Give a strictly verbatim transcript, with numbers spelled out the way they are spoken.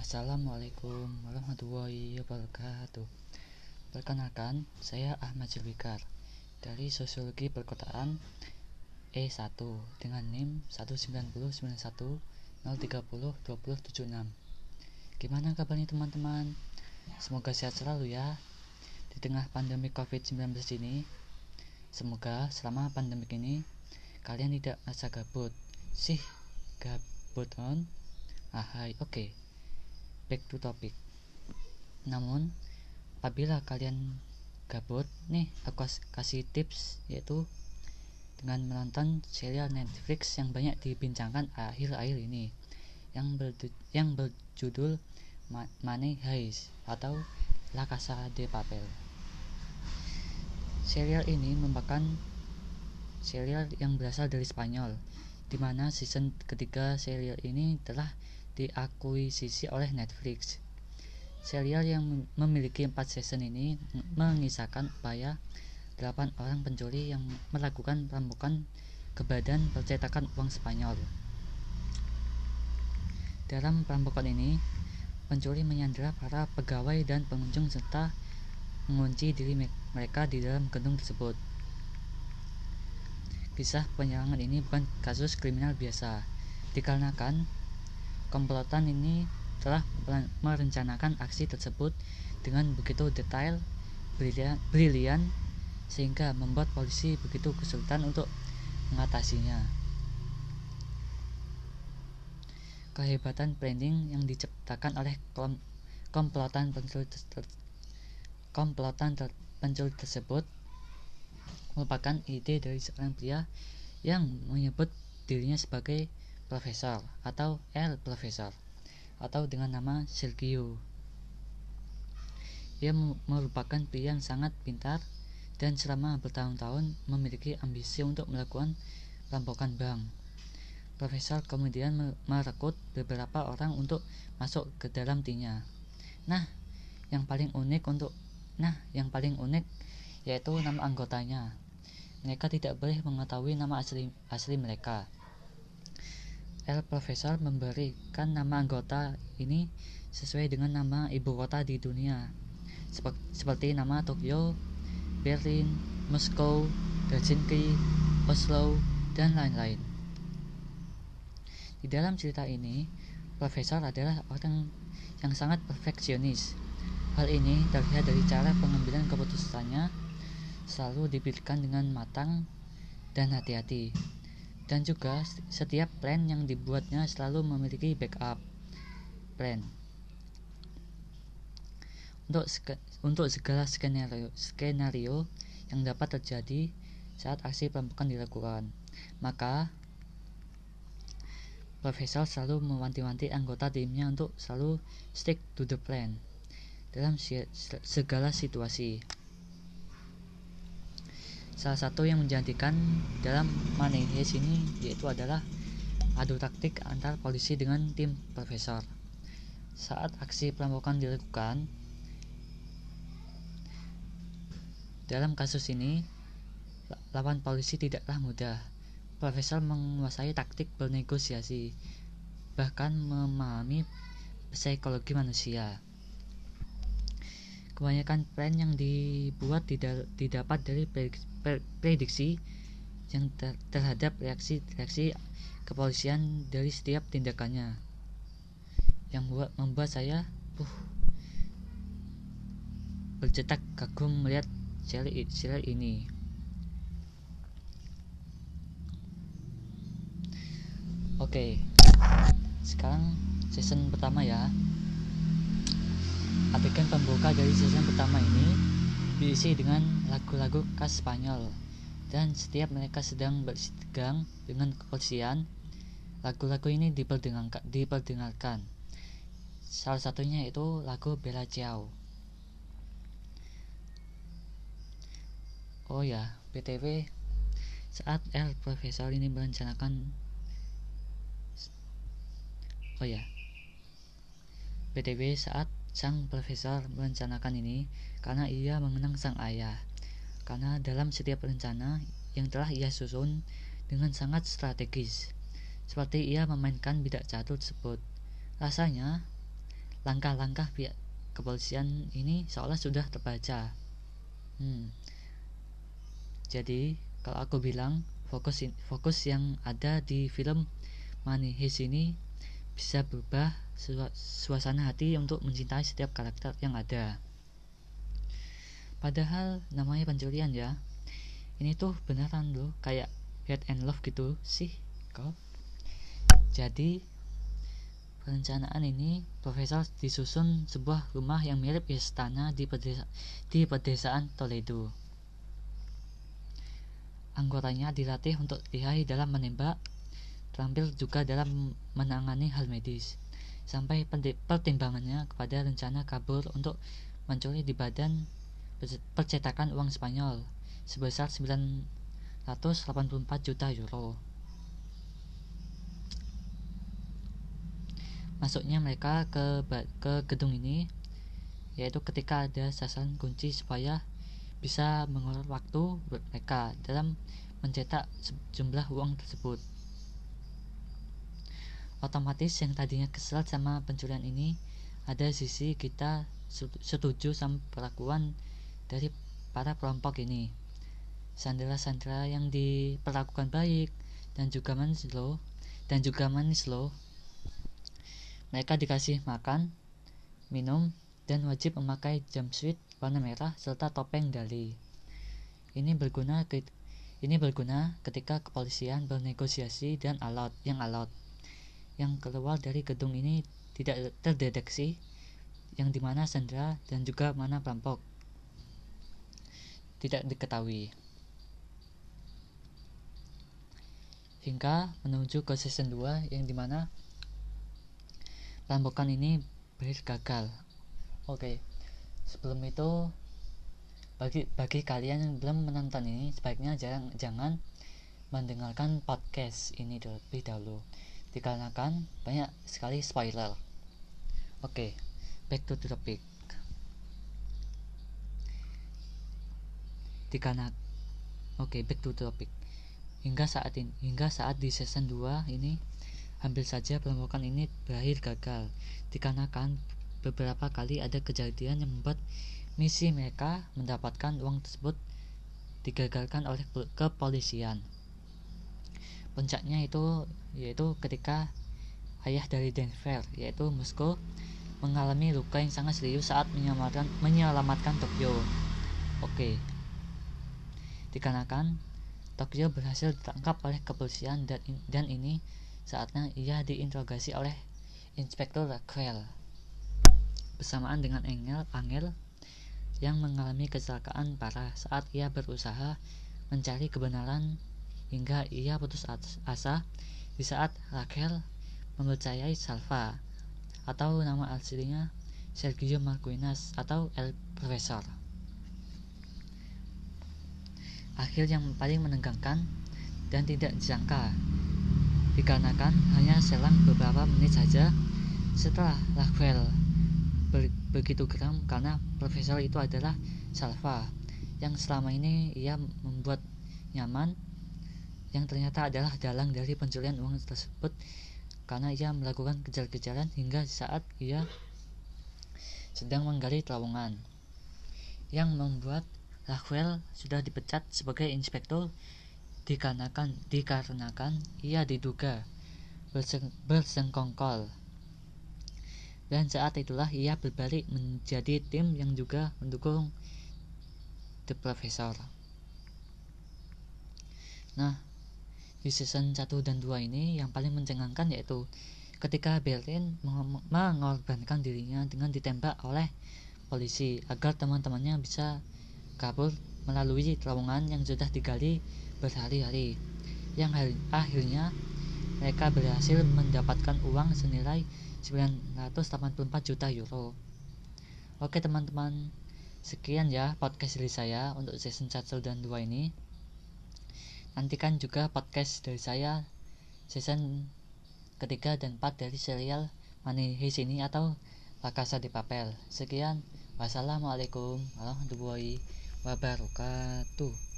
Assalamualaikum warahmatullahi wabarakatuh. Perkenalkan, saya Ahmad Jirwikar dari Sosiologi Perkotaan E satu dengan NIM satu sembilan nol sembilan satu nol tiga nol dua nol tujuh enam. Gimana kabarnya teman-teman? Semoga sehat selalu ya. Di tengah pandemi covid sembilan belas ini, semoga selama pandemi ini kalian tidak merasa gabut. Sih gabut on? Ahai, oke okay. Back to topic. Namun apabila kalian gabut, nih aku kasih tips, yaitu dengan menonton serial Netflix yang banyak dibincangkan akhir-akhir ini yang, berdu- yang berjudul Money Heist atau La Casa de Papel. Serial ini merupakan serial yang berasal dari Spanyol, di mana season ketiga serial ini telah diakuisisi oleh Netflix. Serial yang memiliki empat season ini mengisahkan upaya delapan orang pencuri yang melakukan perampokan ke badan percetakan uang Spanyol. Dalam perampokan ini, pencuri menyandera para pegawai dan pengunjung serta mengunci diri mereka di dalam gedung tersebut. Kisah penyerangan ini bukan kasus kriminal biasa, dikarenakan komplotan ini telah merencanakan aksi tersebut dengan begitu detail, brilian, brilian sehingga membuat polisi begitu kesulitan untuk mengatasinya. Kehebatan branding yang diciptakan oleh kom- komplotan pencuri ter- komplotan ter- pencuri tersebut merupakan ide dari seorang pria yang menyebut dirinya sebagai Profesor atau El Profesor atau dengan nama Sergio. Ia merupakan pria yang sangat pintar dan selama bertahun-tahun memiliki ambisi untuk melakukan perampokan bank. Profesor kemudian merekrut beberapa orang untuk masuk ke dalam timnya. Nah, yang paling unik untuk nah, yang paling unik yaitu nama anggotanya. Mereka tidak boleh mengetahui nama asli asli mereka. El Profesor memberikan nama anggota ini sesuai dengan nama ibu kota di dunia, seperti nama Tokyo, Berlin, Moskow, Helsinki, Oslo, dan lain-lain. Di dalam cerita ini, Profesor adalah orang yang sangat perfeksionis. Hal ini terlihat dari cara pengambilan keputusannya, selalu dipikirkan dengan matang dan hati-hati. Dan juga setiap plan yang dibuatnya selalu memiliki backup plan untuk seke, untuk segala skenario skenario yang dapat terjadi saat aksi perampokan dilakukan. Maka Profesor selalu mewanti-wanti anggota timnya untuk selalu stick to the plan dalam segala situasi. Salah satu yang menjanjikan dalam Money Heist ini yaitu adalah adu taktik antar polisi dengan tim Profesor. Saat aksi perampokan dilakukan, dalam kasus ini lawan polisi tidaklah mudah. Profesor menguasai taktik bernegosiasi, bahkan memahami psikologi manusia. Kebanyakan plan yang dibuat didal- didapat dari prediksi yang ter- terhadap reaksi-reaksi kepolisian dari setiap tindakannya, yang buat, membuat saya uh, bercetak kagum melihat serial ini. Oke, sekarang season pertama ya. Adegan pembuka dari season pertama ini diisi dengan lagu-lagu khas Spanyol, dan setiap mereka sedang bersidang dengan kepolisian, lagu-lagu ini diperdengarkan. Salah satunya itu lagu Bella Ciao. Oh ya, B T W, saat El Profesor ini merencanakan Oh ya B T W saat Sang Profesor merencanakan ini karena ia mengenang sang ayah, karena dalam setiap rencana yang telah ia susun dengan sangat strategis, seperti ia memainkan bidak catur tersebut. Rasanya Langkah-langkah pihak kepolisian ini seolah sudah terbaca. Hmm. Jadi kalau aku bilang fokus in, fokus yang ada di film Money Heist ini bisa berubah suasana hati untuk mencintai setiap karakter yang ada. Padahal namanya pencurian ya. Ini tuh beneran loh, kayak hate and love gitu sih kok. Jadi perencanaan ini Profesor disusun sebuah rumah yang mirip istana di, pedesa- di pedesaan Toledo. Anggotanya dilatih untuk lihai dalam menembak, terampil juga dalam menangani hal medis, sampai pertimbangannya kepada rencana kabur untuk mencuri di badan percetakan uang Spanyol sebesar sembilan ratus delapan puluh empat juta euro. Masuknya mereka ke, ke gedung ini yaitu ketika ada sasaran kunci supaya bisa mengurangkan waktu mereka dalam mencetak jumlah uang tersebut. Otomatis yang tadinya kesal sama pencurian ini, ada sisi kita setuju sama perlakuan dari para pelompok ini. Sandera-sandera yang diperlakukan baik dan juga manis loh, dan juga manis loh. Mereka dikasih makan, minum, dan wajib memakai jumpsuit warna merah serta topeng dali. Ini berguna ke, ini berguna ketika kepolisian bernegosiasi dan alot yang alot yang keluar dari gedung ini tidak terdeteksi yang dimana sandera dan juga mana perampok tidak diketahui. Hingga menuju ke season dua yang dimana perampokan ini berakhir gagal. Oke, okay. Sebelum itu bagi bagi kalian yang belum menonton ini sebaiknya jangan jangan mendengarkan podcast ini terlebih dahulu dikarenakan banyak sekali spoiler. Oke, okay. Back to the topic. Dikarenakan oke okay, back to the topic. Hingga saat ini, hingga saat di season dua ini hampir saja perampokan ini berakhir gagal dikarenakan beberapa kali ada kejadian yang membuat misi mereka mendapatkan uang tersebut digagalkan oleh kepolisian. Puncaknya itu yaitu ketika ayah dari Denver yaitu Moskow mengalami luka yang sangat serius saat menyelamatkan menyelamatkan Tokyo. Oke. Okay. Dikarenakan Tokyo berhasil ditangkap oleh kepolisian dan, in, dan ini saatnya ia diinterogasi oleh Inspektur Raquel bersamaan dengan Angel, Angel yang mengalami kecelakaan parah saat ia berusaha mencari kebenaran hingga ia putus asa di saat Raquel mempercayai Salva atau nama aslinya Sergio Marquinas atau El Profesor. Akhir yang paling menegangkan dan tidak disangka dikarenakan hanya selang beberapa menit saja setelah Lachwell ber- begitu geram karena Profesor itu adalah Salva yang selama ini ia membuat nyaman yang ternyata adalah dalang dari pencurian uang tersebut karena ia melakukan kejar-kejaran hingga saat ia sedang menggali terowongan yang membuat Lachwell sudah dipecat sebagai inspektur dikarenakan, dikarenakan ia diduga berseng, bersengkongkol. Dan saat itulah ia berbalik menjadi tim yang juga mendukung The Profesor. Nah, di season satu dan dua ini yang paling mencengangkan yaitu ketika Berlin meng- mengorbankan dirinya dengan ditembak oleh polisi agar teman-temannya bisa kabur melalui terowongan yang sudah digali berhari-hari yang hari, akhirnya mereka berhasil mendapatkan uang senilai sembilan ratus delapan puluh empat juta euro. Oke teman-teman, sekian ya podcast dari saya untuk season satu dan dua ini. Nantikan juga podcast dari saya season ketiga dan empat dari serial Money Heist ini atau La Casa de Papel. Sekian, wassalamualaikum warahmatullahi wabarakatuh.